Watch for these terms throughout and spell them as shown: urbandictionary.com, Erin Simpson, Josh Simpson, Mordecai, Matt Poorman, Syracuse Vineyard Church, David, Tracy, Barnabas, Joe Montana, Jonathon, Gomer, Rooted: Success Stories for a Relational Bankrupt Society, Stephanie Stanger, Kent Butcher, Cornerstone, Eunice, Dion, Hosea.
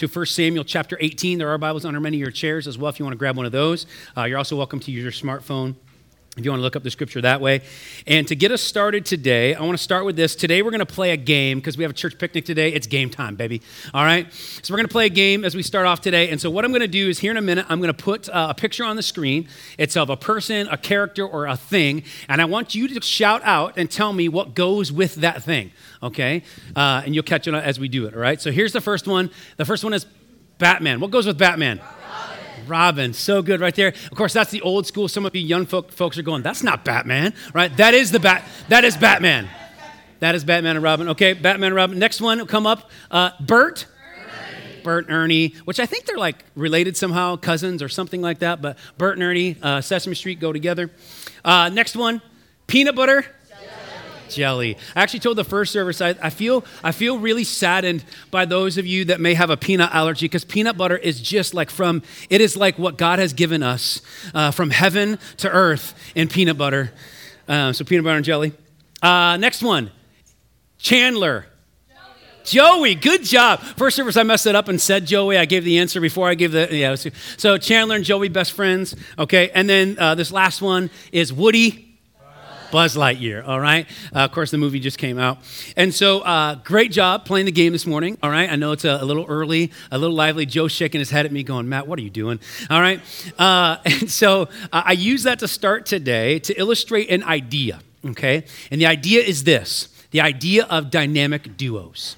to 1 Samuel chapter 18. There are Bibles under many of your chairs as well if you want to grab one of those. You're also welcome to use your smartphone if you want to look up the scripture that way. And to get us started today, I want to start with this. Today we're going to play a game because we have a church picnic today. It's game time, baby. All right? So we're going to play a game as we start off today. And so what I'm going to do is here in a minute, I'm going to put a picture on the screen. It's of a person, a character, or a thing. And I want you to shout out and tell me what goes with that thing, okay? And you'll catch it as we do it, all right? So here's the first one. The first one is Batman. What goes with Batman? Robin, so good right there. Of course, that's the old school. Some of you young folks are going, that's not Batman, right? That is Batman. That is Batman and Robin. Okay, Batman and Robin. Next one will come up, Bert. Bert and Ernie, which I think they're like related somehow, cousins or something like that. But Bert and Ernie, Sesame Street go together. Next one, peanut butter. Jelly. I actually told the first service, I feel really saddened by those of you that may have a peanut allergy, because peanut butter is just like it is like what God has given us from heaven to earth in peanut butter. So peanut butter and jelly. Next one, Chandler. Joey, good job. First service, I messed it up and said Joey. I gave the answer before I gave yeah. So Chandler and Joey, best friends. Okay, and then this last one is Woody. Buzz Lightyear, all right? Of course, the movie just came out. And so great job playing the game this morning, all right? I know it's a little early, a little lively. Joe's shaking his head at me going, Matt, what are you doing? All right? And so I use that to start today to illustrate an idea, okay? And the idea is this, the idea of dynamic duos.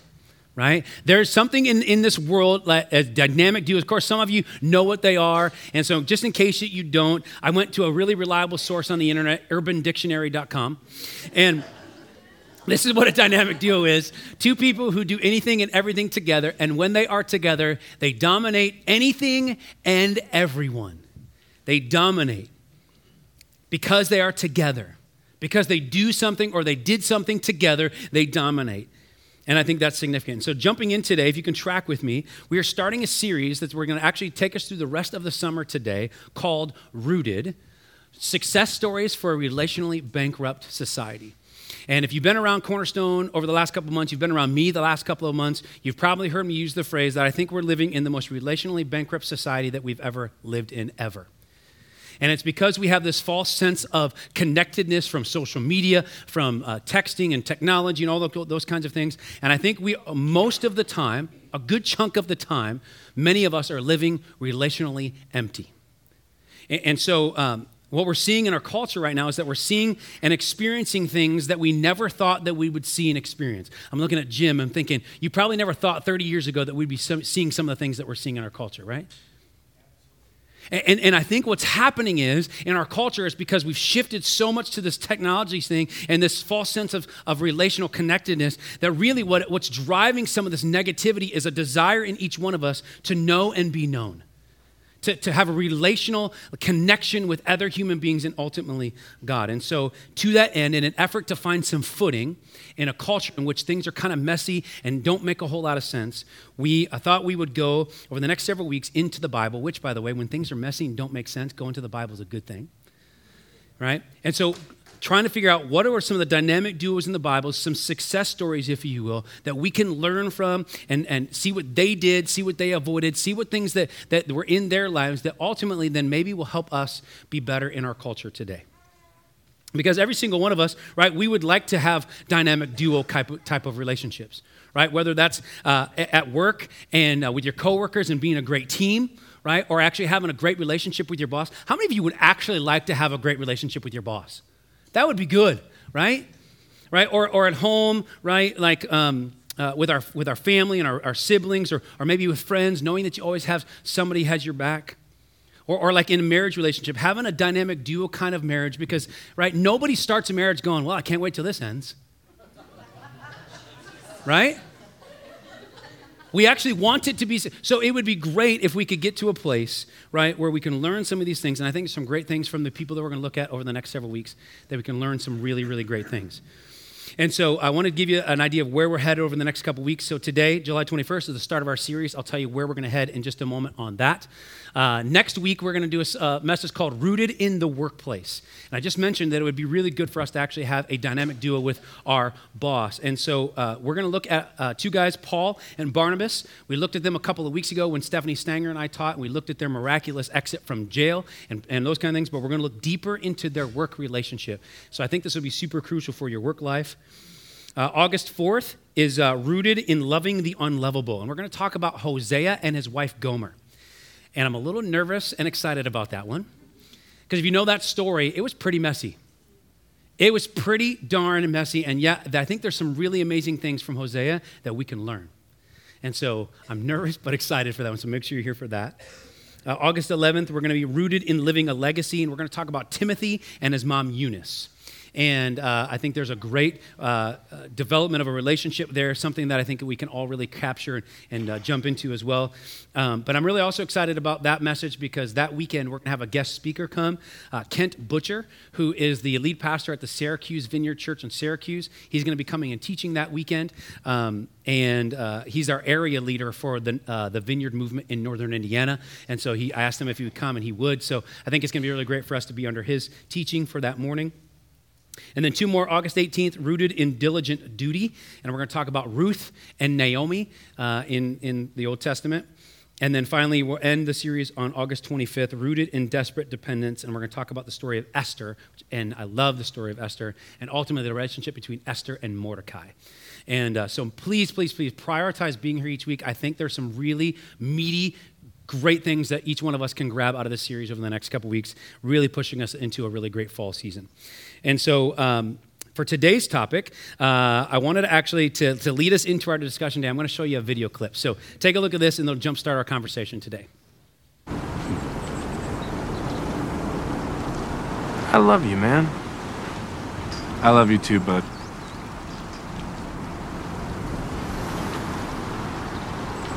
Right? There's something in this world like a dynamic duo. Of course, some of you know what they are. And so just in case that you don't, I went to a really reliable source on the internet, urbandictionary.com. And this is what a dynamic duo is. Two people who do anything and everything together. And when they are together, they dominate anything and everyone. They dominate because they are together. Because they do something or they did something together, they dominate. And I think that's significant. So jumping in today, if you can track with me, we are starting a series that we're going to actually take us through the rest of the summer today called Rooted: Success Stories for a Relationally Bankrupt Society. And if you've been around Cornerstone over the last couple of months, you've been around me the last couple of months, you've probably heard me use the phrase that I think we're living in the most relationally bankrupt society that we've ever lived in, ever. And it's because we have this false sense of connectedness from social media, from texting and technology and all those kinds of things. And I think most of the time, a good chunk of the time, many of us are living relationally empty. And so what we're seeing in our culture right now is that we're seeing and experiencing things that we never thought that we would see and experience. I'm looking at Jim, I'm thinking, you probably never thought 30 years ago that we'd be seeing some of the things that we're seeing in our culture, right? And I think what's happening is, in our culture, is because we've shifted so much to this technology thing and this false sense of relational connectedness that really what's driving some of this negativity is a desire in each one of us to know and be known, to have a relational connection with other human beings and ultimately God. And so to that end, in an effort to find some footing in a culture in which things are kind of messy and don't make a whole lot of sense, I thought we would go over the next several weeks into the Bible, which, by the way, when things are messy and don't make sense, going to the Bible is a good thing, right? And so trying to figure out what are some of the dynamic duos in the Bible, some success stories, if you will, that we can learn from and see what they did, see what they avoided, see what things that were in their lives that ultimately then maybe will help us be better in our culture today. Because every single one of us, right, we would like to have dynamic duo type of relationships, right? Whether that's at work and with your coworkers and being a great team, right? Or actually having a great relationship with your boss. How many of you would actually like to have a great relationship with your boss? That would be good, right? Right? Or at home, right? Like with our family and our siblings, or maybe with friends, knowing that you always have somebody has your back. Or like in a marriage relationship, having a dynamic duo kind of marriage, because right, nobody starts a marriage going, well, I can't wait till this ends. Right? We actually want it to be, so it would be great if we could get to a place, right, where we can learn some of these things, and I think some great things from the people that we're going to look at over the next several weeks, that we can learn some really, really great things. And so I want to give you an idea of where we're headed over the next couple weeks. So today, July 21st, is the start of our series. I'll tell you where we're going to head in just a moment on that. Next week, we're going to do a message called Rooted in the Workplace. And I just mentioned that it would be really good for us to actually have a dynamic duo with our boss. And so we're going to look at two guys, Paul and Barnabas. We looked at them a couple of weeks ago when Stephanie Stanger and I taught, and we looked at their miraculous exit from jail and those kind of things, but we're going to look deeper into their work relationship. So I think this will be super crucial for your work life. August 4th is Rooted in Loving the Unlovable, and we're going to talk about Hosea and his wife Gomer. And I'm a little nervous and excited about that one, because if you know that story, it was pretty messy. It was pretty darn messy, and yet I think there's some really amazing things from Hosea that we can learn. And so I'm nervous but excited for that one, so make sure you're here for that. August 11th, we're going to be Rooted in Living a Legacy, and we're going to talk about Timothy and his mom Eunice. And I think there's a great development of a relationship there, something that I think we can all really capture and jump into as well. But I'm really also excited about that message, because that weekend we're going to have a guest speaker come, Kent Butcher, who is the lead pastor at the Syracuse Vineyard Church in Syracuse. He's going to be coming and teaching that weekend. And he's our area leader for the Vineyard movement in northern Indiana. And so I asked him if he would come, and he would. So I think it's going to be really great for us to be under his teaching for that morning. And then two more, August 18th, Rooted in Diligent Duty. And we're going to talk about Ruth and Naomi in the Old Testament. And then finally, we'll end the series on August 25th, Rooted in Desperate Dependence. And we're going to talk about the story of Esther. And I love the story of Esther, and ultimately the relationship between Esther and Mordecai. And so please, please, please prioritize being here each week. I think there's some really meaty, great things that each one of us can grab out of this series over the next couple weeks, really pushing us into a really great fall season. And so for today's topic, I wanted to lead us into our discussion today. I'm going to show you a video clip. So take a look at this, and it'll jumpstart our conversation today. I love you, man. I love you too, bud.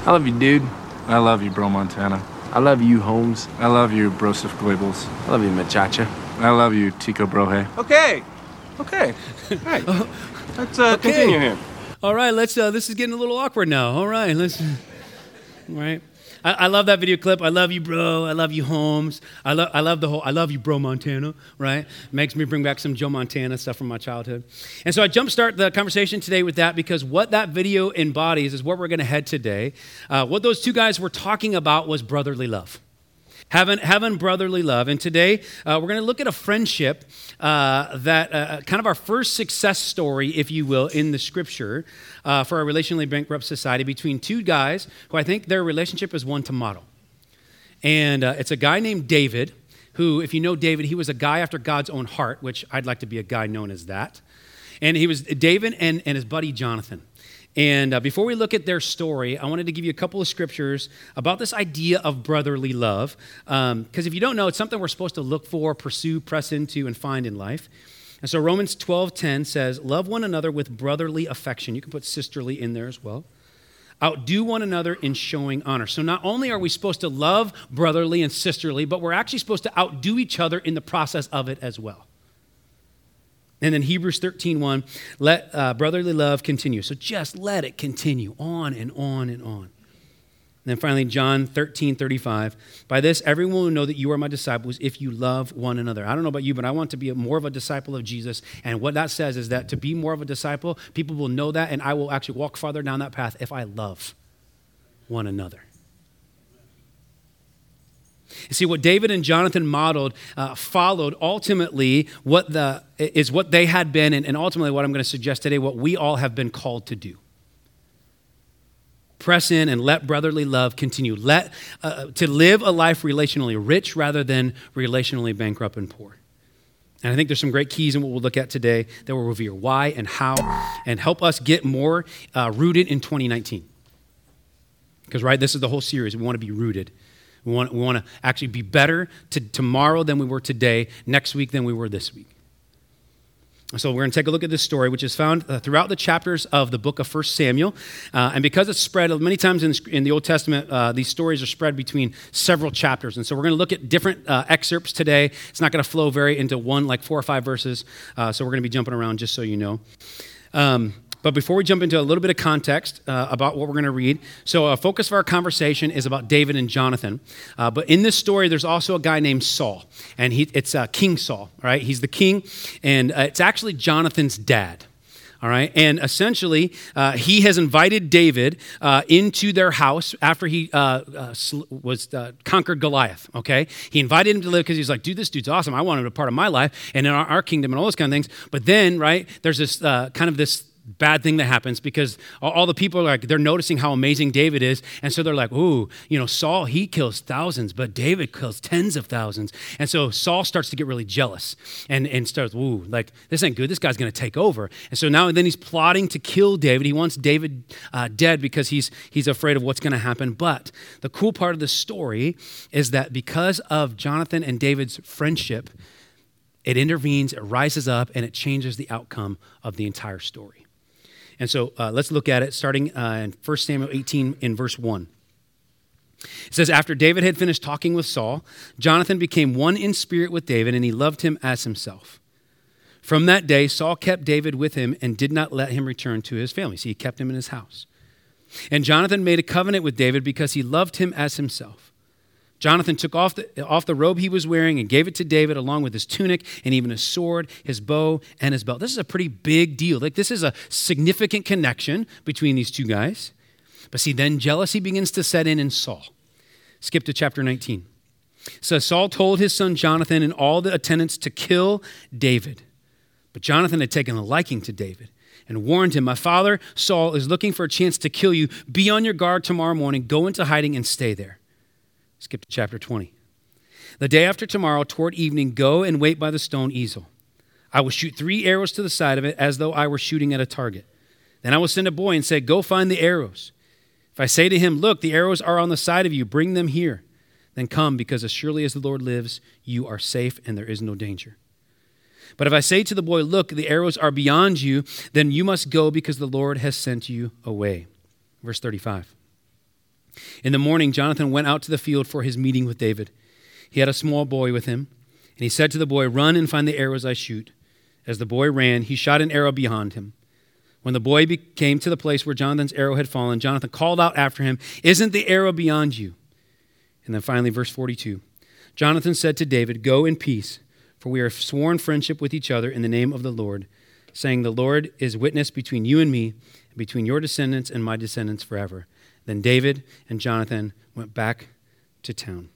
I love you, dude. I love you, bro Montana. I love you, Holmes. I love you, Broseph Goebbels. I love you, Machacha. I love you, Tico Brohe. Okay. All right. Let's continue here. All right, let's, this is getting a little awkward now. All right, let's, all right. I love that video clip. I love you, bro. I love you, Holmes. I love the whole, I love you, bro Montana, right? Makes me bring back some Joe Montana stuff from my childhood. And so I jumpstart the conversation today with that, because what that video embodies is where we're going to head today. What those two guys were talking about was brotherly love. Having brotherly love. And today, we're going to look at a friendship that kind of our first success story, if you will, in the scripture for a relationally bankrupt society between two guys who I think their relationship is one to model. And it's a guy named David, who, if you know David, he was a guy after God's own heart, which I'd like to be a guy known as that. And he was David and his buddy Jonathon. And before we look at their story, I wanted to give you a couple of scriptures about this idea of brotherly love. Because if you don't know, it's something we're supposed to look for, pursue, press into, and find in life. And so Romans 12:10 says, love one another with brotherly affection. You can put sisterly in there as well. Outdo one another in showing honor. So not only are we supposed to love brotherly and sisterly, but we're actually supposed to outdo each other in the process of it as well. And then Hebrews 13:1, let brotherly love continue. So just let it continue on and on and on. And then finally, John 13:35, by this everyone will know that you are my disciples if you love one another. I don't know about you, but I want to be more of a disciple of Jesus. And what that says is that to be more of a disciple, people will know that, and I will actually walk farther down that path if I love one another. You see, what David and Jonathon modeled followed ultimately what they had been, and ultimately what I'm going to suggest today, what we all have been called to do. Press in and let brotherly love continue. To live a life relationally rich rather than relationally bankrupt and poor. And I think there's some great keys in what we'll look at today that will reveal why and how and help us get more rooted in 2019. Because, right, this is the whole series. We want to be rooted. We want to actually be better tomorrow than we were today, next week than we were this week. So we're going to take a look at this story, which is found throughout the chapters of the book of 1 Samuel. And because it's spread many times in the Old Testament, these stories are spread between several chapters. And so we're going to look at different excerpts today. It's not going to flow very into one, like 4 or 5 verses. So we're going to be jumping around, just so you know. But before we jump into a little bit of context about what we're going to read, so a focus of our conversation is about David and Jonathon. But in this story, there's also a guy named Saul, and it's King Saul, right? He's the king, and it's actually Jonathon's dad. All right, and essentially, he has invited David into their house after he conquered Goliath, okay? He invited him to live because he's like, dude, this dude's awesome. I want him to be a part of my life and in our kingdom and all those kind of things. But then, right, there's this kind of this bad thing that happens because all the people are like, they're noticing how amazing David is. And so they're like, ooh, you know, Saul, he kills thousands, but David kills tens of thousands. And so Saul starts to get really jealous and starts, ooh, like, this ain't good. This guy's going to take over. And so now and then he's plotting to kill David. He wants David dead because he's afraid of what's going to happen. But the cool part of the story is that because of Jonathon and David's friendship, it intervenes, it rises up, and it changes the outcome of the entire story. And so let's look at it starting in 1 Samuel 18 in verse 1. It says, after David had finished talking with Saul, Jonathon became one in spirit with David, and he loved him as himself. From that day, Saul kept David with him and did not let him return to his family. So he kept him in his house. And Jonathon made a covenant with David because he loved him as himself. Jonathon took off the robe he was wearing and gave it to David along with his tunic and even his sword, his bow, and his belt. This is a pretty big deal. Like, this is a significant connection between these two guys. But see, then jealousy begins to set in Saul. Skip to chapter 19. So Saul told his son Jonathon and all the attendants to kill David. But Jonathon had taken a liking to David and warned him, my father Saul is looking for a chance to kill you. Be on your guard tomorrow morning. Go into hiding and stay there. Skip to chapter 20. The day after tomorrow, toward evening, go and wait by the stone easel. I will shoot 3 arrows to the side of it as though I were shooting at a target. Then I will send a boy and say, go find the arrows. If I say to him, look, the arrows are on the side of you, bring them here. Then come, because as surely as the Lord lives, you are safe and there is no danger. But if I say to the boy, look, the arrows are beyond you, then you must go because the Lord has sent you away. Verse 35. In the morning, Jonathon went out to the field for his meeting with David. He had a small boy with him, and he said to the boy, run and find the arrows I shoot. As the boy ran, he shot an arrow beyond him. When the boy came to the place where Jonathon's arrow had fallen, Jonathon called out after him, isn't the arrow beyond you? And then finally, verse 42, Jonathon said to David, go in peace, for we are sworn friendship with each other in the name of the Lord, saying, the Lord is witness between you and me, and between your descendants and my descendants forever. Then David and Jonathon went back to town.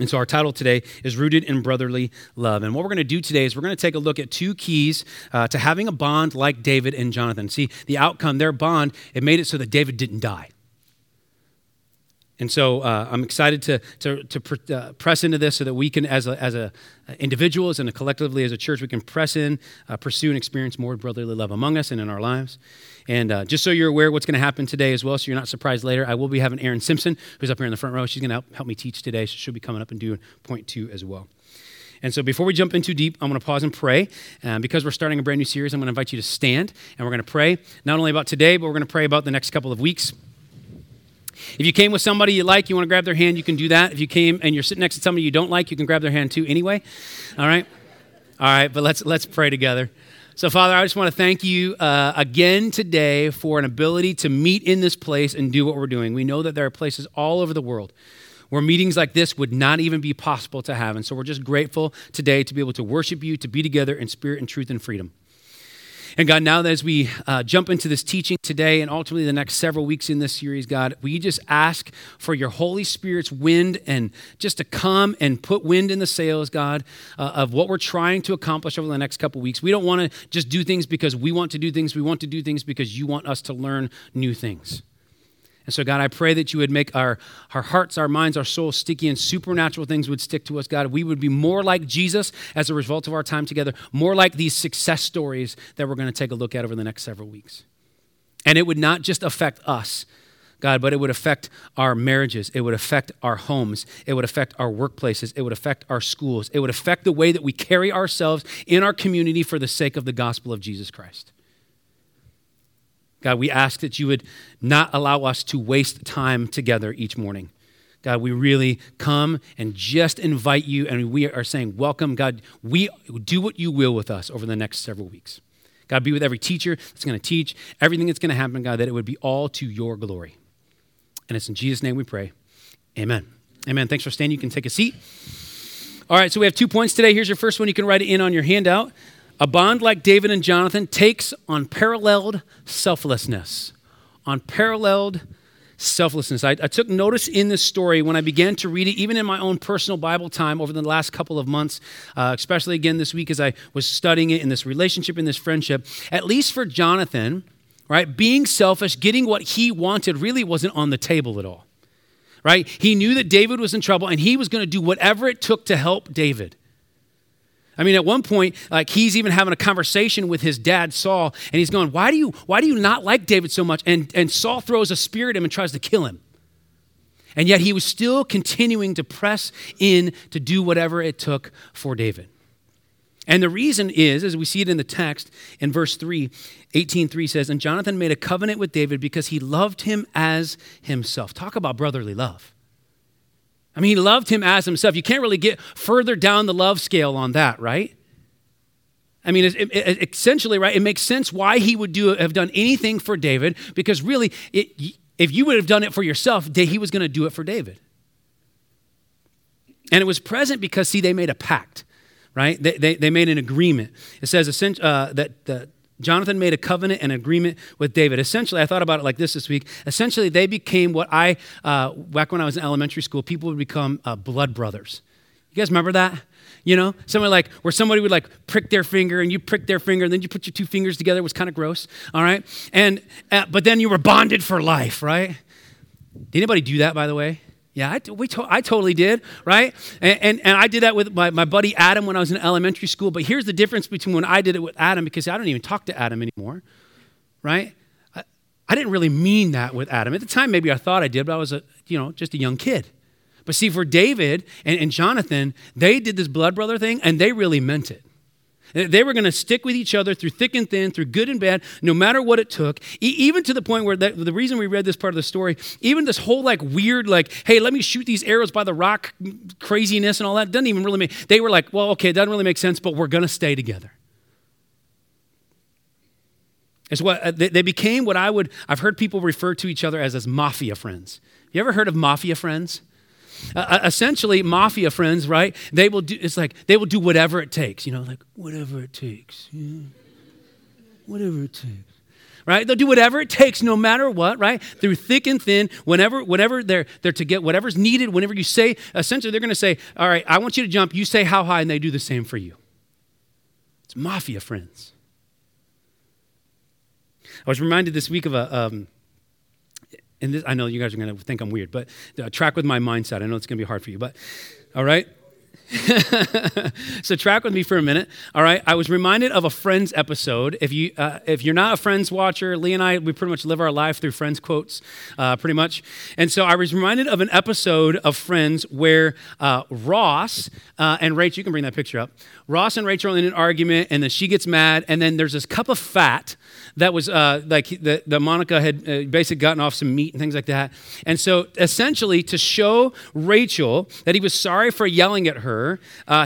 And so our title today is Rooted in Brotherly Love. And what we're going to do today is we're going to take a look at 2 keys to having a bond like David and Jonathon. See, the outcome, their bond, it made it so that David didn't die. And so I'm excited to press into this so that we can, as individuals and collectively as a church, we can press in, pursue and experience more brotherly love among us and in our lives. And just so you're aware of what's going to happen today as well, so you're not surprised later, I will be having Erin Simpson, who's up here in the front row. She's going to help me teach today. So she'll be coming up and doing point 2 as well. And so before we jump in too deep, I'm going to pause and pray. Because we're starting a brand new series, I'm going to invite you to stand, and we're going to pray not only about today, but we're going to pray about the next couple of weeks. If you came with somebody you like, you want to grab their hand, you can do that. If you came and you're sitting next to somebody you don't like, you can grab their hand too anyway. All right? All right, but let's pray together. So, Father, I just want to thank you again today for an ability to meet in this place and do what we're doing. We know that there are places all over the world where meetings like this would not even be possible to have. And so we're just grateful today to be able to worship you, to be together in spirit and truth and freedom. And God, now that as we jump into this teaching today and ultimately the next several weeks in this series, God, we just ask for your Holy Spirit's wind and just to come and put wind in the sails, God, of what we're trying to accomplish over the next couple weeks. We don't want to just do things because we want to do things. We want to do things because you want us to learn new things. And so, God, I pray that you would make our hearts, our minds, our souls sticky, and supernatural things would stick to us, God. We would be more like Jesus as a result of our time together, more like these success stories that we're going to take a look at over the next several weeks. And it would not just affect us, God, but it would affect our marriages. It would affect our homes. It would affect our workplaces. It would affect our schools. It would affect the way that we carry ourselves in our community for the sake of the gospel of Jesus Christ. God, we ask that you would not allow us to waste time together each morning. God, we really come and just invite you, and we are saying, welcome, God. We do what you will with us over the next several weeks. God, be with every teacher that's going to teach, everything that's going to happen, God, that it would be all to your glory. And it's in Jesus' name we pray. Amen. Amen. Thanks for standing. You can take a seat. All right, so we have 2 points today. Here's your first one. You can write it in on your handout. A bond like David and Jonathon takes unparalleled selflessness. Unparalleled selflessness. I took notice in this story when I began to read it, even in my own personal Bible time over the last couple of months, especially again this week as I was studying it in this relationship, in this friendship, at least for Jonathon, right, being selfish, getting what he wanted really wasn't on the table at all. Right? He knew that David was in trouble and he was going to do whatever it took to help David. I mean, at one point, like he's even having a conversation with his dad, Saul, and he's going, why do you not like David so much? And Saul throws a spear at him and tries to kill him. And yet he was still continuing to press in to do whatever it took for David. And the reason is, as we see it in the text, in verse 3, 18:3 says, and Jonathon made a covenant with David because he loved him as himself. Talk about brotherly love. I mean, he loved him as himself. You can't really get further down the love scale on that, right? I mean, it essentially, right, it makes sense why he would have done anything for David, because really, if you would have done it for yourself, he was going to do it for David. And it was present because, see, they made a pact. Right? They made an agreement. It says that Jonathon made a covenant and agreement with David. Essentially, I thought about it like this week. Essentially, they became what back when I was in elementary school, people would become blood brothers. You guys remember that? You know, somebody would like prick their finger and you prick their finger and then you put your two fingers together. It was kind of gross. All right. And, but then you were bonded for life, right? Did anybody do that, by the way? Yeah, I totally did, right? And I did that with my buddy Adam when I was in elementary school. But here's the difference between when I did it with Adam, because I don't even talk to Adam anymore, right? I didn't really mean that with Adam. At the time, maybe I thought I did, but I was just a young kid. But see, for David and Jonathon, they did this blood brother thing, and they really meant it. They were going to stick with each other through thick and thin, through good and bad, no matter what it took, even to the point where the reason we read this part of the story, even this whole weird, hey, let me shoot these arrows by the rock craziness and all that, doesn't even really make, they were like, well, okay, it doesn't really make sense, but we're going to stay together. It's what they became I've heard people refer to each other as mafia friends. You ever heard of mafia friends? Essentially, mafia friends, right? They will do whatever it takes, whatever it takes, whatever it takes, right? They'll do whatever it takes, no matter what, right? Through thick and thin, whenever they're to get whatever's needed, whenever you say, essentially, they're going to say, all right, I want you to jump. You say how high, and they do the same for you. It's mafia friends. I was reminded this week of I know you guys are going to think I'm weird, but track with my mindset. I know it's going to be hard for you, but all right. So track with me for a minute. All right. I was reminded of a Friends episode. If you're not a Friends watcher, Lee and I, we pretty much live our life through Friends quotes, pretty much. And so I was reminded of an episode of Friends where Ross and Rachel, you can bring that picture up. Ross and Rachel are in an argument, and then she gets mad, and then there's this cup of fat that was that Monica had basically gotten off some meat and things like that. And so essentially to show Rachel that he was sorry for yelling at her,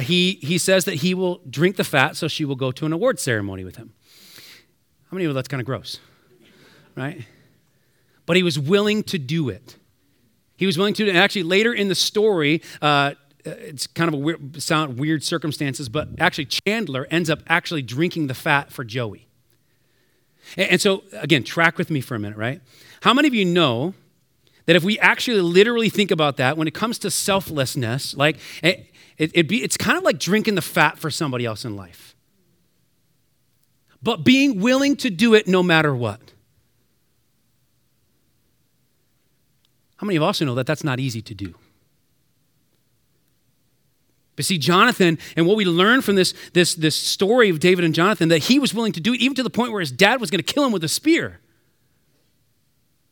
he says that he will drink the fat so she will go to an award ceremony with him. How many of you know that's kind of gross, right? But he was willing to do it. He was willing to, and actually later in the story, it's kind of a weird circumstances, but actually Chandler ends up actually drinking the fat for Joey. And so, again, track with me for a minute, right? How many of you know that if we actually literally think about that, when it comes to selflessness, like it's kind of like drinking the fat for somebody else in life, but being willing to do it no matter what. How many of you also know that that's not easy to do? But see, Jonathon, and what we learn from this story of David and Jonathon, that he was willing to do it even to the point where his dad was going to kill him with a spear.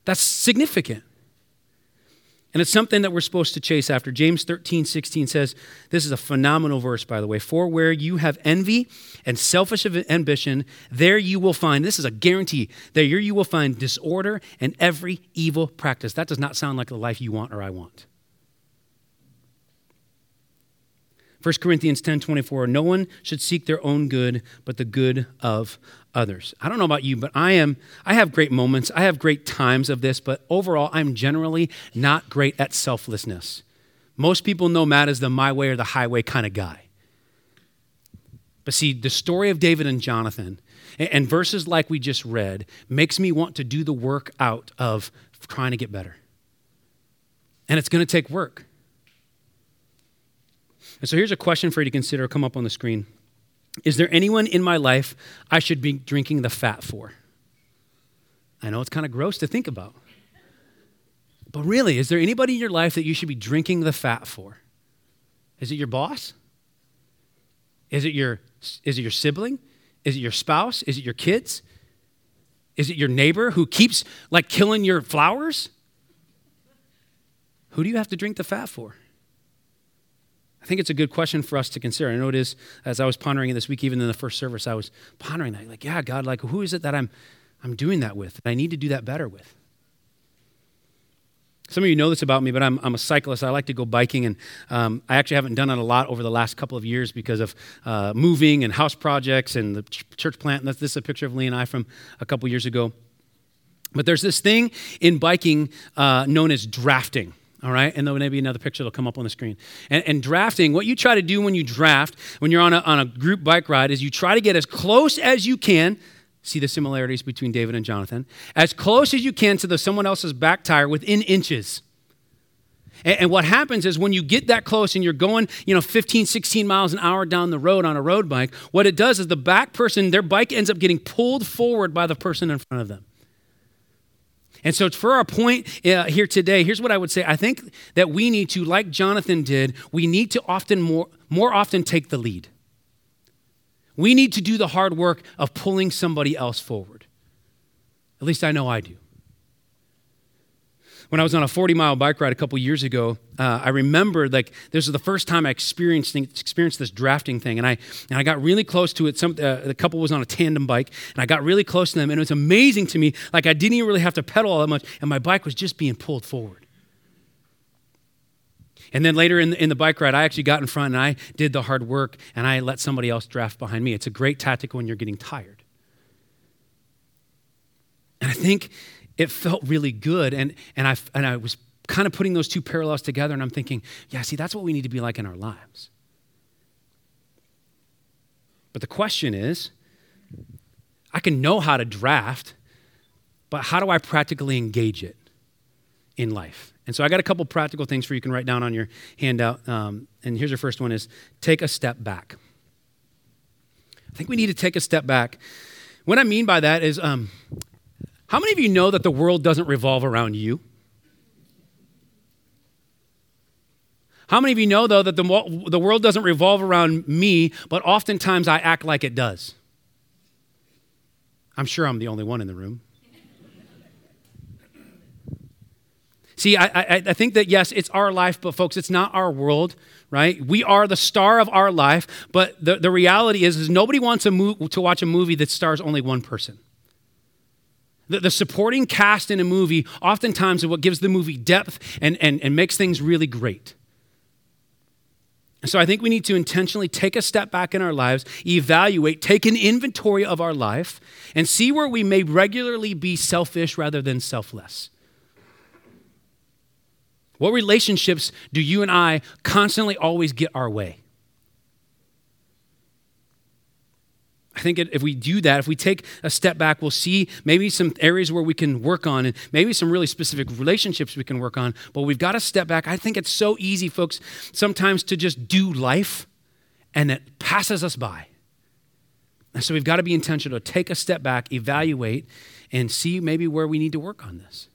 That's significant. And it's something that we're supposed to chase after. James 13:16 says, this is a phenomenal verse, by the way, for where you have envy and selfish ambition, there you will find, this is a guarantee, there you will find disorder and every evil practice. That does not sound like the life you want or I want. 1 Corinthians 10:24, no one should seek their own good, but the good of others. I don't know about you, but I have great moments. I have great times of this, but overall, I'm generally not great at selflessness. Most people know Matt as the my way or the highway kind of guy. But see, the story of David and Jonathon and verses like we just read makes me want to do the work out of trying to get better. And it's going to take work. And so here's a question for you to consider, come up on the screen. Is there anyone in my life I should be drinking the fat for? I know it's kind of gross to think about. But really, is there anybody in your life that you should be drinking the fat for? Is it your boss? Is it your sibling? Is it your spouse? Is it your kids? Is it your neighbor who keeps like killing your flowers? Who do you have to drink the fat for? I think it's a good question for us to consider. I know it is, as I was pondering it this week, even in the first service, I was pondering that. Like, yeah, God, like, who is it that I'm doing that with? And I need to do that better with. Some of you know this about me, but I'm a cyclist. I like to go biking, and I actually haven't done it a lot over the last couple of years because of moving and house projects and the church plant. And this is a picture of Lee and I from a couple years ago. But there's this thing in biking known as drafting. All right, and there may be another picture that'll come up on the screen. And drafting, what you try to do when you draft, when you're on a group bike ride, is you try to get as close as you can. See the similarities between David and Jonathon. As close as you can to someone else's back tire within inches. And what happens is when you get that close and you're going, 15, 16 miles an hour down the road on a road bike, what it does is the back person, their bike ends up getting pulled forward by the person in front of them. And so for our point here today, here's what I would say. I think that we need to, like Jonathon did, we need to often more often take the lead. We need to do the hard work of pulling somebody else forward. At least I know I do. When I was on a 40-mile bike ride a couple years ago, I remembered this was the first time I experienced this drafting thing, and I got really close to it. The couple was on a tandem bike, and I got really close to them, and it was amazing to me. Like I didn't even really have to pedal all that much, and my bike was just being pulled forward. And then later in the bike ride, I actually got in front, and I did the hard work, and I let somebody else draft behind me. It's a great tactic when you're getting tired. And I think it felt really good, and I was kind of putting those two parallels together, and I'm thinking, yeah, see, that's what we need to be like in our lives. But the question is, I can know how to draft, but how do I practically engage it in life? And so I got a couple practical things for you can write down on your handout, and here's your first one is take a step back. I think we need to take a step back. What I mean by that is... how many of you know that the world doesn't revolve around you? How many of you know, though, that the world doesn't revolve around me, but oftentimes I act like it does? I'm sure I'm the only one in the room. See, I think that, yes, it's our life, but folks, it's not our world, right? We are the star of our life, but the reality is nobody wants to watch a movie that stars only one person. The supporting cast in a movie oftentimes is what gives the movie depth and makes things really great. And so I think we need to intentionally take a step back in our lives, evaluate, take an inventory of our life, and see where we may regularly be selfish rather than selfless. What relationships do you and I constantly always get our way? I think if we do that, if we take a step back, we'll see maybe some areas where we can work on and maybe some really specific relationships we can work on, but we've got to step back. I think it's so easy, folks, sometimes to just do life and it passes us by. And so we've got to be intentional to take a step back, evaluate, and see maybe where we need to work on this.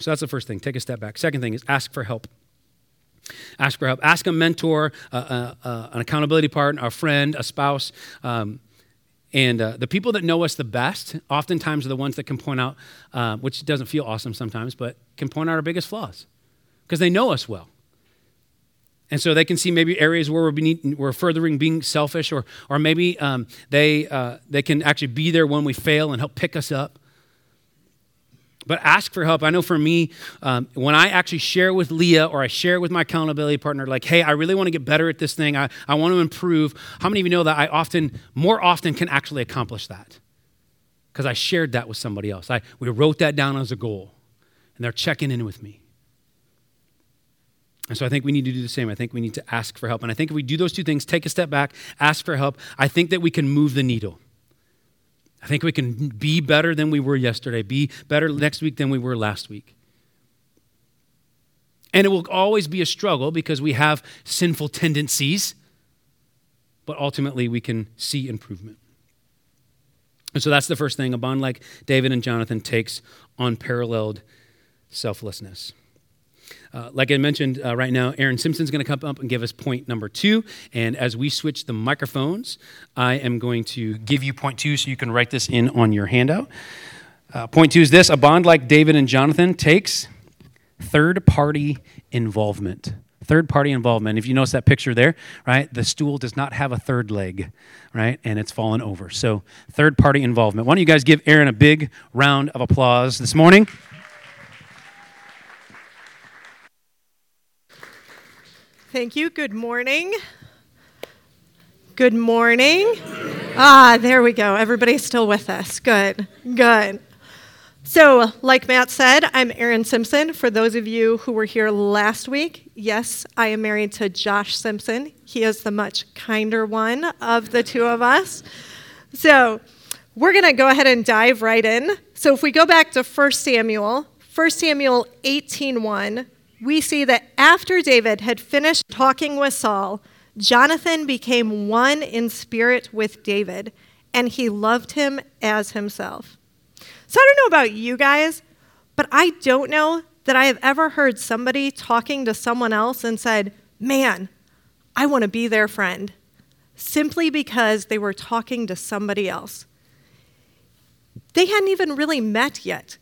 So that's the first thing, take a step back. Second thing is ask for help. Ask for help. Ask a mentor, an accountability partner, a friend, a spouse. And the people that know us the best oftentimes are the ones that can point out, which doesn't feel awesome sometimes, but can point out our biggest flaws because they know us well. And so they can see maybe areas where we're furthering being selfish or maybe they can actually be there when we fail and help pick us up. But ask for help. I know for me, when I actually share it with Leah or I share it with my accountability partner, like, hey, I really want to get better at this thing. I want to improve. How many of you know that I more often can actually accomplish that? Because I shared that with somebody else. We wrote that down as a goal and they're checking in with me. And so I think we need to do the same. I think we need to ask for help. And I think if we do those two things, take a step back, ask for help, I think that we can move the needle. I think we can be better than we were yesterday, be better next week than we were last week. And it will always be a struggle because we have sinful tendencies, but ultimately we can see improvement. And so that's the first thing. A bond like David and Jonathon takes unparalleled selflessness. Like I mentioned right now, Erin Simpson's going to come up and give us point number 2. And as we switch the microphones, I am going to give you point 2 so you can write this in on your handout. Point 2 is this: a bond like David and Jonathon takes third-party involvement. Third-party involvement. If you notice that picture there, right, the stool does not have a third leg, right, and it's fallen over. So third-party involvement. Why don't you guys give Erin a big round of applause this morning? Thank you. Good morning. Good morning. There we go. Everybody's still with us. Good. So, like Matt said, I'm Erin Simpson. For those of you who were here last week, yes, I am married to Josh Simpson. He is the much kinder one of the two of us. So, we're going to go ahead and dive right in. So, if we go back to 1 Samuel 18:1, we see that after David had finished talking with Saul, Jonathon became one in spirit with David, and he loved him as himself. So I don't know about you guys, but I don't know that I have ever heard somebody talking to someone else and said, man, I want to be their friend, simply because they were talking to somebody else. They hadn't even really met yet.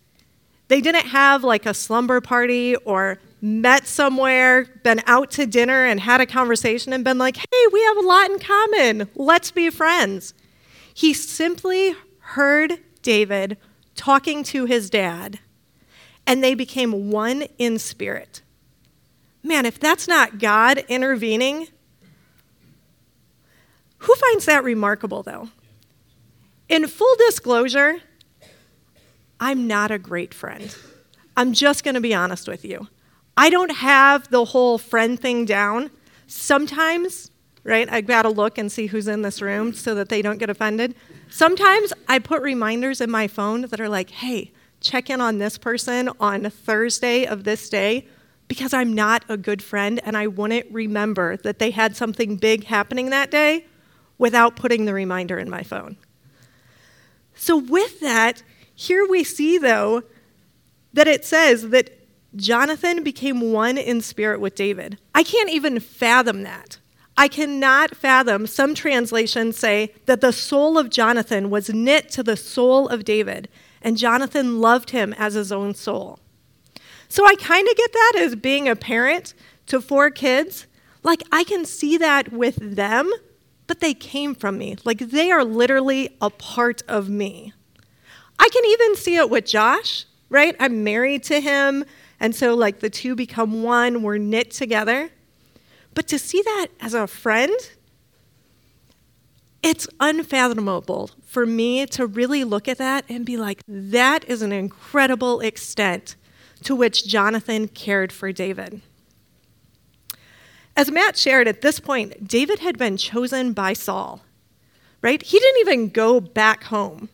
They didn't have like a slumber party or met somewhere, been out to dinner and had a conversation and been like, hey, we have a lot in common. Let's be friends. He simply heard David talking to his dad, and they became one in spirit. Man, if that's not God intervening, who finds that remarkable, though? In full disclosure, I'm not a great friend. I'm just going to be honest with you. I don't have the whole friend thing down. Sometimes, right, I've got to look and see who's in this room so that they don't get offended. Sometimes I put reminders in my phone that are like, hey, check in on this person on Thursday of this day, because I'm not a good friend and I wouldn't remember that they had something big happening that day without putting the reminder in my phone. So with that, here we see, though, that it says that Jonathon became one in spirit with David. I can't even fathom that. I cannot fathom. Some translations say that the soul of Jonathon was knit to the soul of David, and Jonathon loved him as his own soul. So I kind of get that as being a parent to 4 kids. Like, I can see that with them, but they came from me. Like, they are literally a part of me. I can even see it with Josh, right? I'm married to him. And so, like, the two become one, we're knit together. But to see that as a friend, it's unfathomable for me to really look at that and be like, that is an incredible extent to which Jonathon cared for David. As Matt shared, at this point, David had been chosen by Saul, right? He didn't even go back home.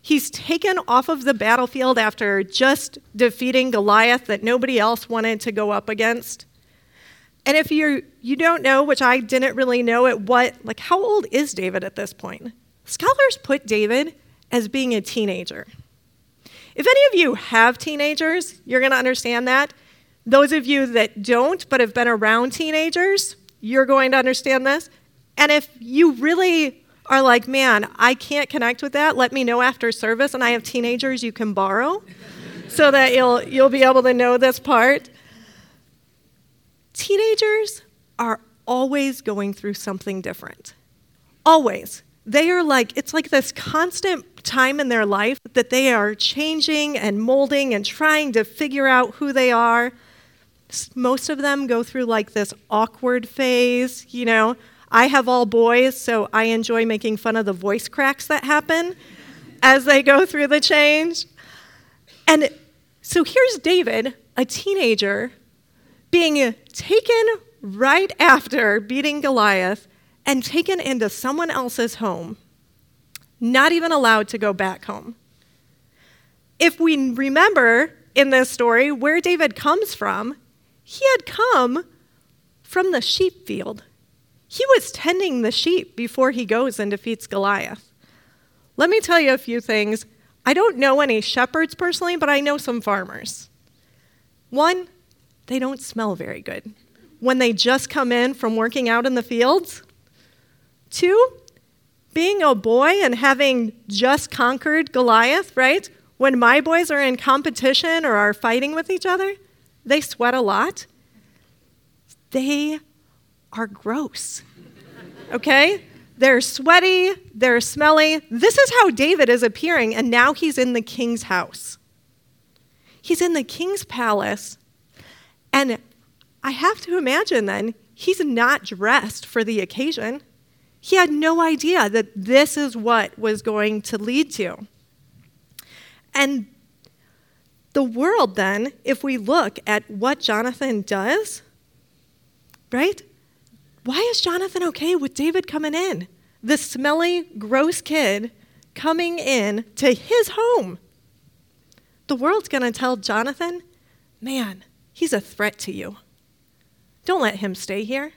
He's taken off of the battlefield after just defeating Goliath that nobody else wanted to go up against. And if you don't know, which I didn't really know at what, like, how old is David at this point? Scholars put David as being a teenager. If any of you have teenagers, you're going to understand that. Those of you that don't but have been around teenagers, you're going to understand this. And if you really are like, man, I can't connect with that, let me know after service, and I have teenagers you can borrow so that you'll be able to know this part. Teenagers are always going through something different. Always. they are like, it's like this constant time in their life that they are changing and molding and trying to figure out who they are. Most of them go through like this awkward phase, you know. I have all boys, so I enjoy making fun of the voice cracks that happen as they go through the change. And so here's David, a teenager, being taken right after beating Goliath and taken into someone else's home, not even allowed to go back home. If we remember in this story where David comes from, he had come from the sheep field. He was tending the sheep before he goes and defeats Goliath. Let me tell you a few things. I don't know any shepherds personally, but I know some farmers. One, they don't smell very good when they just come in from working out in the fields. Two, being a boy and having just conquered Goliath, right? When my boys are in competition or are fighting with each other, they sweat a lot. They are gross, okay? They're sweaty, they're smelly. This is how David is appearing, and now he's in the king's house. He's in the king's palace, and I have to imagine then, he's not dressed for the occasion. He had no idea that this is what was going to lead to. And the world then, if we look at what Jonathon does, right? Why is Jonathon okay with David coming in? The smelly, gross kid coming in to his home. The world's going to tell Jonathon, man, he's a threat to you. Don't let him stay here.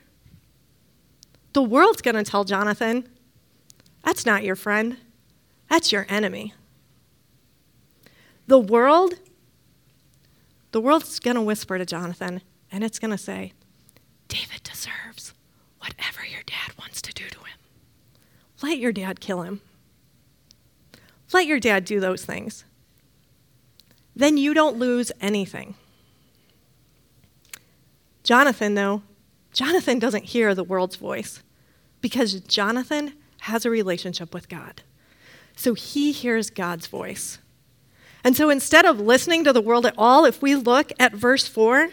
The world's going to tell Jonathon, that's not your friend. That's your enemy. The world's going to whisper to Jonathon, and it's going to say, David deserves whatever your dad wants to do to him. Let your dad kill him. Let your dad do those things. Then you don't lose anything. Jonathon, though, Jonathon doesn't hear the world's voice because Jonathon has a relationship with God. So he hears God's voice. And so instead of listening to the world at all, if we look at verse 4,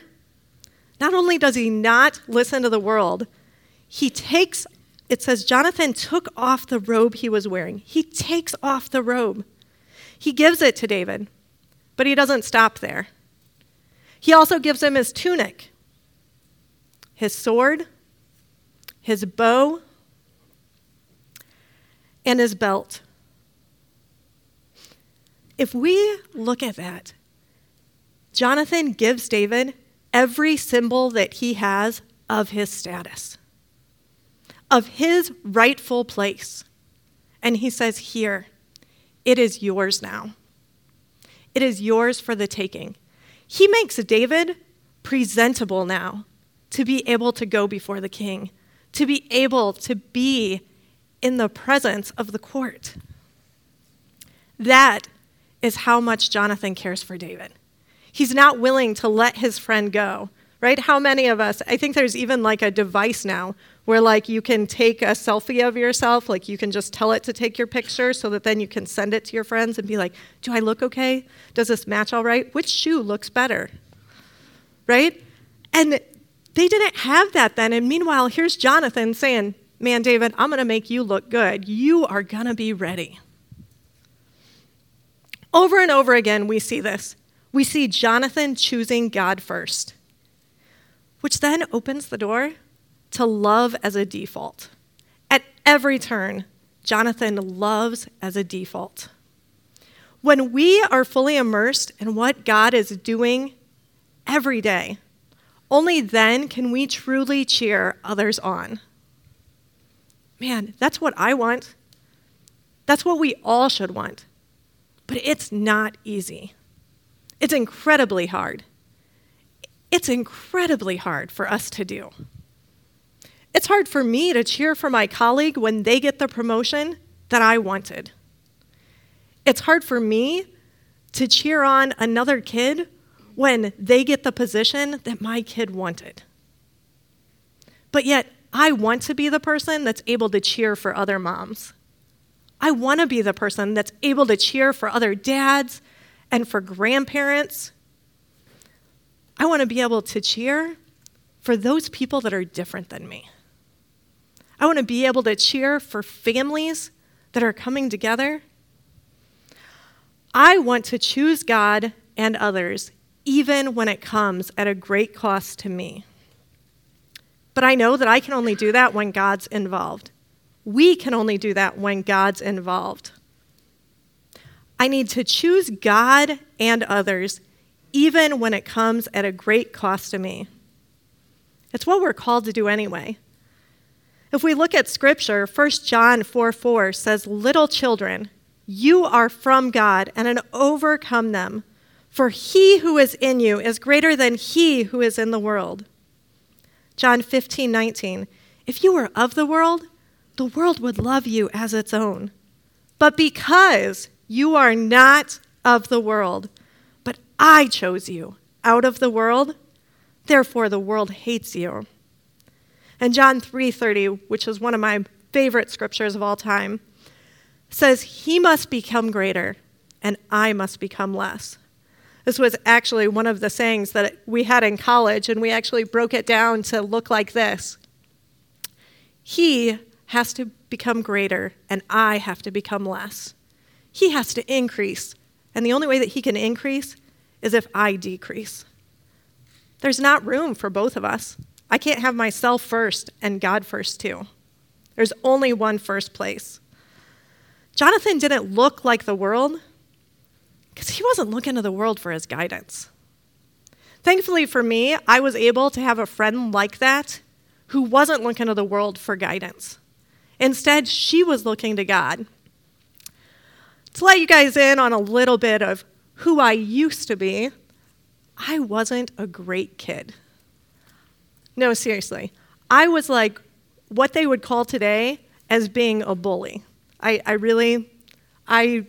not only does he not listen to the world, it says, Jonathon took off the robe he was wearing. He takes off the robe. He gives it to David, but he doesn't stop there. He also gives him his tunic, his sword, his bow, and his belt. If we look at that, Jonathon gives David every symbol that he has of his status, of his rightful place. And he says, here, it is yours now. It is yours for the taking. He makes David presentable now to be able to go before the king, to be able to be in the presence of the court. That is how much Jonathon cares for David. He's not willing to let his friend go, right? How many of us, I think there's even like a device now where like you can take a selfie of yourself, like you can just tell it to take your picture so that then you can send it to your friends and be like, do I look okay? Does this match all right? Which shoe looks better, right? And they didn't have that then. And meanwhile, here's Jonathon saying, man, David, I'm going to make you look good. You are going to be ready. Over and over again, we see this. We see Jonathon choosing God first, which then opens the door to love as a default. At every turn, Jonathon loves as a default. When we are fully immersed in what God is doing every day, only then can we truly cheer others on. Man, that's what I want. That's what we all should want. But it's not easy. It's incredibly hard. It's incredibly hard for us to do. It's hard for me to cheer for my colleague when they get the promotion that I wanted. It's hard for me to cheer on another kid when they get the position that my kid wanted. But yet, I want to be the person that's able to cheer for other moms. I want to be the person that's able to cheer for other dads and for grandparents. I want to be able to cheer for those people that are different than me. I want to be able to cheer for families that are coming together. I want to choose God and others, even when it comes at a great cost to me. But I know that I can only do that when God's involved. We can only do that when God's involved. I need to choose God and others, even when it comes at a great cost to me. It's what we're called to do anyway. If we look at Scripture, 1 John 4:4 says, "Little children, you are from God and have overcome them, for he who is in you is greater than he who is in the world." John 15:19, "If you were of the world would love you as its own. But because you are not of the world, but I chose you out of the world, therefore the world hates you." And John 3:30, which is one of my favorite scriptures of all time, says, "He must become greater, and I must become less." This was actually one of the sayings that we had in college, and we actually broke it down to look like this. He has to become greater, and I have to become less. He has to increase, and the only way that he can increase is if I decrease. There's not room for both of us. I can't have myself first and God first too. There's only one first place. Jonathon didn't look like the world because he wasn't looking to the world for his guidance. Thankfully for me, I was able to have a friend like that who wasn't looking to the world for guidance. Instead, she was looking to God. To let you guys in on a little bit of who I used to be, I wasn't a great kid. No, seriously. I was like what they would call today as being a bully. I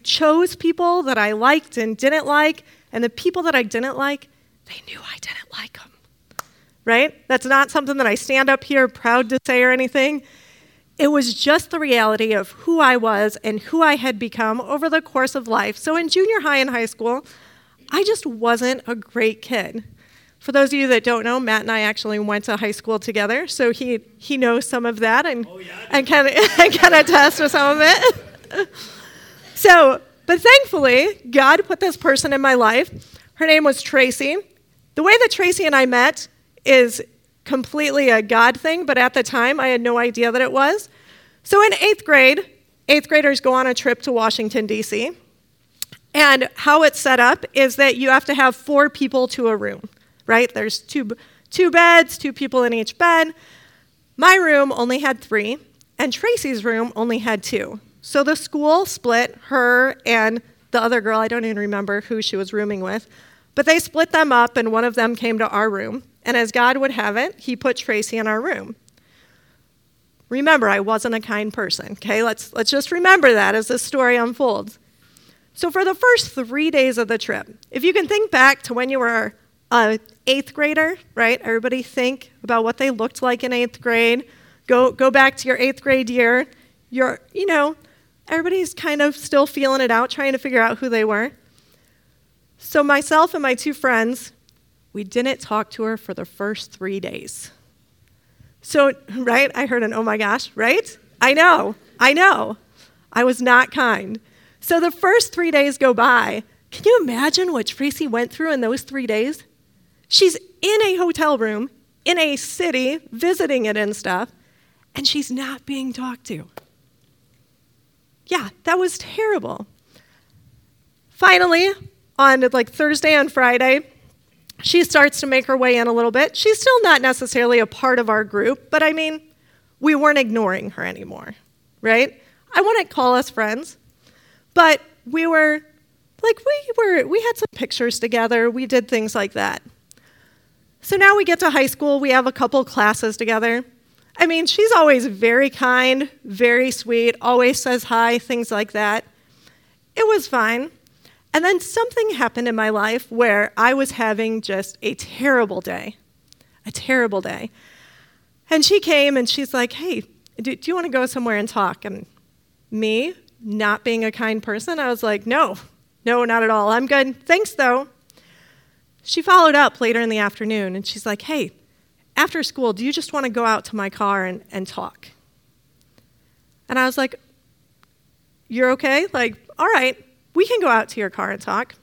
chose people that I liked and didn't like, and the people that I didn't like, they knew I didn't like them, right? That's not something that I stand up here proud to say or anything. It was just the reality of who I was and who I had become over the course of life. So in junior high and high school, I just wasn't a great kid. For those of you that don't know, Matt and I actually went to high school together, so he knows some of that and can attest to some of it. So, but thankfully, God put this person in my life. Her name was Tracy. The way that Tracy and I met is completely a God thing, but at the time, I had no idea that it was. So in eighth graders go on a trip to Washington, D.C., and how it's set up is that you have to have 4 people to a room. Right? There's two beds, 2 people in each bed. My room only had 3, and Tracy's room only had 2. So the school split her and the other girl, I don't even remember who she was rooming with, but they split them up, and one of them came to our room. And as God would have it, he put Tracy in our room. Remember, I wasn't a kind person, okay? Let's just remember that as this story unfolds. So for the first 3 days of the trip, if you can think back to when you were an eighth grader, right? Everybody think about what they looked like in eighth grade. Go back to your eighth grade year. Everybody's kind of still feeling it out, trying to figure out who they were. So myself and my 2 friends, we didn't talk to her for the first 3 days. So, right? I heard an, oh my gosh, right? I know. I was not kind. So the first 3 days go by. Can you imagine what Tracy went through in those 3 days? She's in a hotel room, in a city, visiting it and stuff, and she's not being talked to. Yeah, that was terrible. Finally, on Thursday and Friday, she starts to make her way in a little bit. She's still not necessarily a part of our group, but we weren't ignoring her anymore, right? I wouldn't call us friends, but we were... we had some pictures together. We did things like that. So now we get to high school. We have a couple classes together. She's always very kind, very sweet, always says hi, things like that. It was fine. And then something happened in my life where I was having just a terrible day. And she came and she's like, hey, do you want to go somewhere and talk? And me, not being a kind person? I was like, no, not at all. I'm good. Thanks, though. She followed up later in the afternoon, and she's like, hey, after school, do you just want to go out to my car and talk? And I was like, you're okay? Like, all right, we can go out to your car and talk.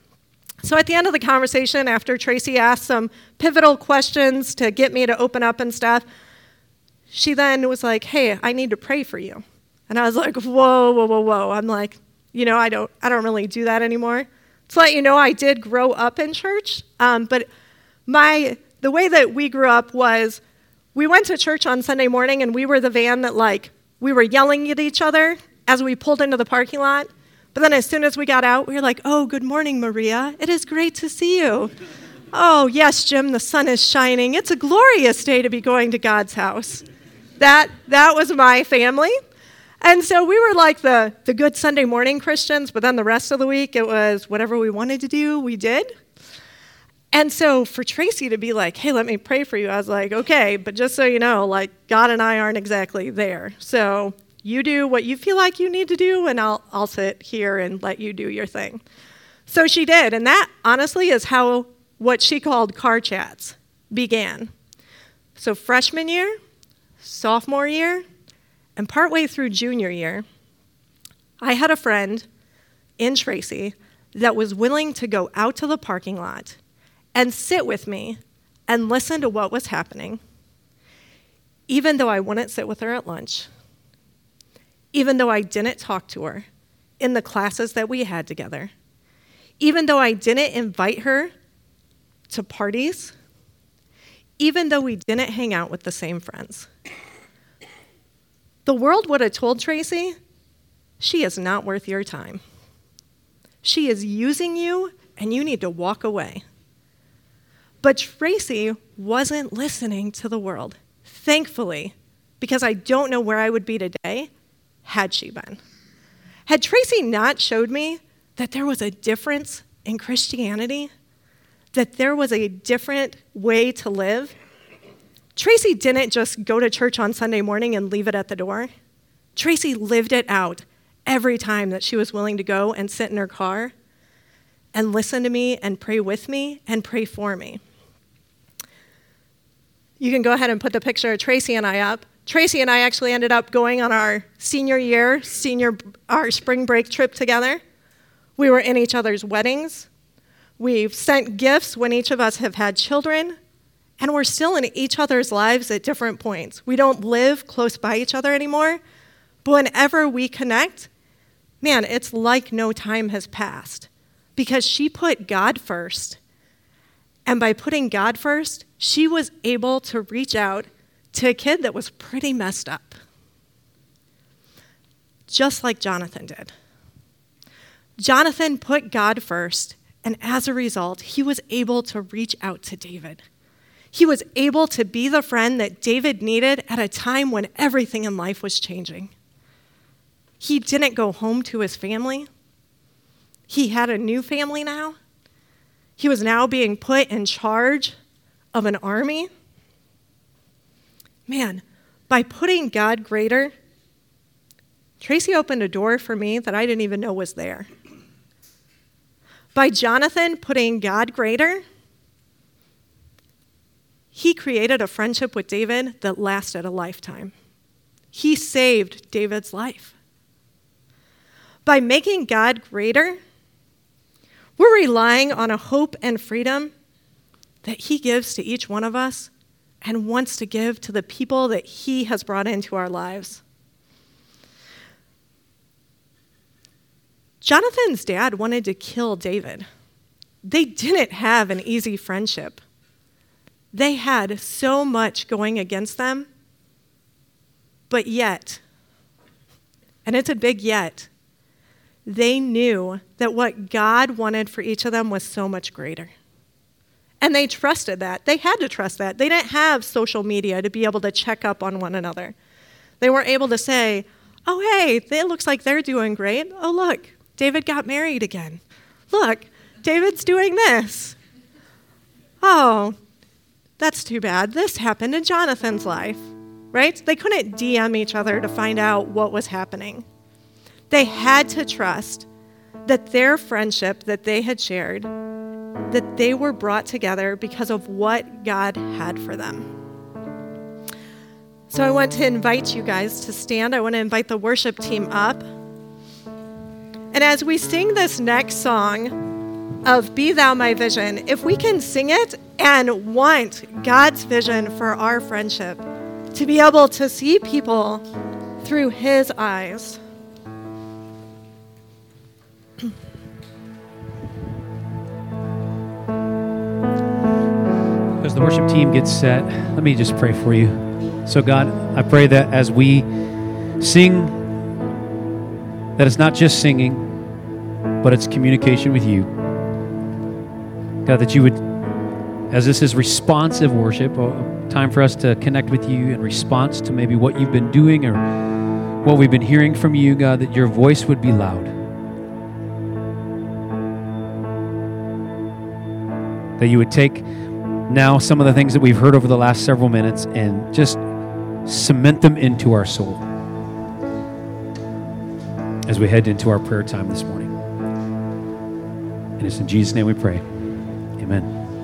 So at the end of the conversation, after Tracy asked some pivotal questions to get me to open up and stuff, she then was like, hey, I need to pray for you. And I was like, whoa. I'm like, I don't really do that anymore. To let you know, I did grow up in church, but the way that we grew up was we went to church on Sunday morning, and we were the van that, like, we were yelling at each other as we pulled into the parking lot. But then as soon as we got out, we were like, oh, good morning, Maria. It is great to see you. Oh, yes, Jim, the sun is shining. It's a glorious day to be going to God's house. That was my family. And so we were like the good Sunday morning Christians, but then the rest of the week, it was whatever we wanted to do, we did. And so for Tracy to be like, hey, let me pray for you, I was like, okay, but just so you know, like, God and I aren't exactly there. So you do what you feel like you need to do, and I'll sit here and let you do your thing. So she did, and that honestly is how what she called car chats began. So freshman year, sophomore year, and partway through junior year, I had a friend in Tracy that was willing to go out to the parking lot and sit with me and listen to what was happening, even though I wouldn't sit with her at lunch, even though I didn't talk to her in the classes that we had together, even though I didn't invite her to parties, even though we didn't hang out with the same friends. The world would have told Tracy, she is not worth your time. She is using you, and you need to walk away. But Tracy wasn't listening to the world, thankfully, because I don't know where I would be today had she been. Had Tracy not showed me that there was a difference in Christianity, that there was a different way to live, Tracy didn't just go to church on Sunday morning and leave it at the door. Tracy lived it out every time that she was willing to go and sit in her car and listen to me and pray with me and pray for me. You can go ahead and put the picture of Tracy and I up. Tracy and I actually ended up going on our our spring break trip together. We were in each other's weddings. We've sent gifts when each of us have had children, and we're still in each other's lives at different points. We don't live close by each other anymore, but whenever we connect, man, it's like no time has passed, because she put God first, and by putting God first, she was able to reach out to a kid that was pretty messed up, just like Jonathon did. Jonathon put God first, and as a result, he was able to reach out to David. He was able to be the friend that David needed at a time when everything in life was changing. He didn't go home to his family. He had a new family now. He was now being put in charge of an army. Man, by putting God greater, Tracy opened a door for me that I didn't even know was there. By Jonathon putting God greater, he created a friendship with David that lasted a lifetime. He saved David's life. By making God greater, we're relying on a hope and freedom that he gives to each one of us and wants to give to the people that he has brought into our lives. Jonathon's dad wanted to kill David. They didn't have an easy friendship. They had so much going against them, but yet, and it's a big yet, they knew that what God wanted for each of them was so much greater. And they trusted that. They had to trust that. They didn't have social media to be able to check up on one another. They weren't able to say, oh, hey, it looks like they're doing great. Oh, look, David got married again. Look, David's doing this. Oh, that's too bad. This happened in Jonathon's life, right? They couldn't DM each other to find out what was happening. They had to trust that their friendship that they had shared, that they were brought together because of what God had for them. So I want to invite you guys to stand. I want to invite the worship team up. And as we sing this next song of Be Thou My Vision, if we can sing it and want God's vision for our friendship, to be able to see people through His eyes. As the worship team gets set, let me just pray for you. So God, I pray that as we sing, that it's not just singing, but it's communication with you. God, that you would, as this is responsive worship, a time for us to connect with you in response to maybe what you've been doing or what we've been hearing from you, God, that your voice would be loud. That you would take now some of the things that we've heard over the last several minutes and just cement them into our soul as we head into our prayer time this morning. And it's in Jesus' name we pray. Amen.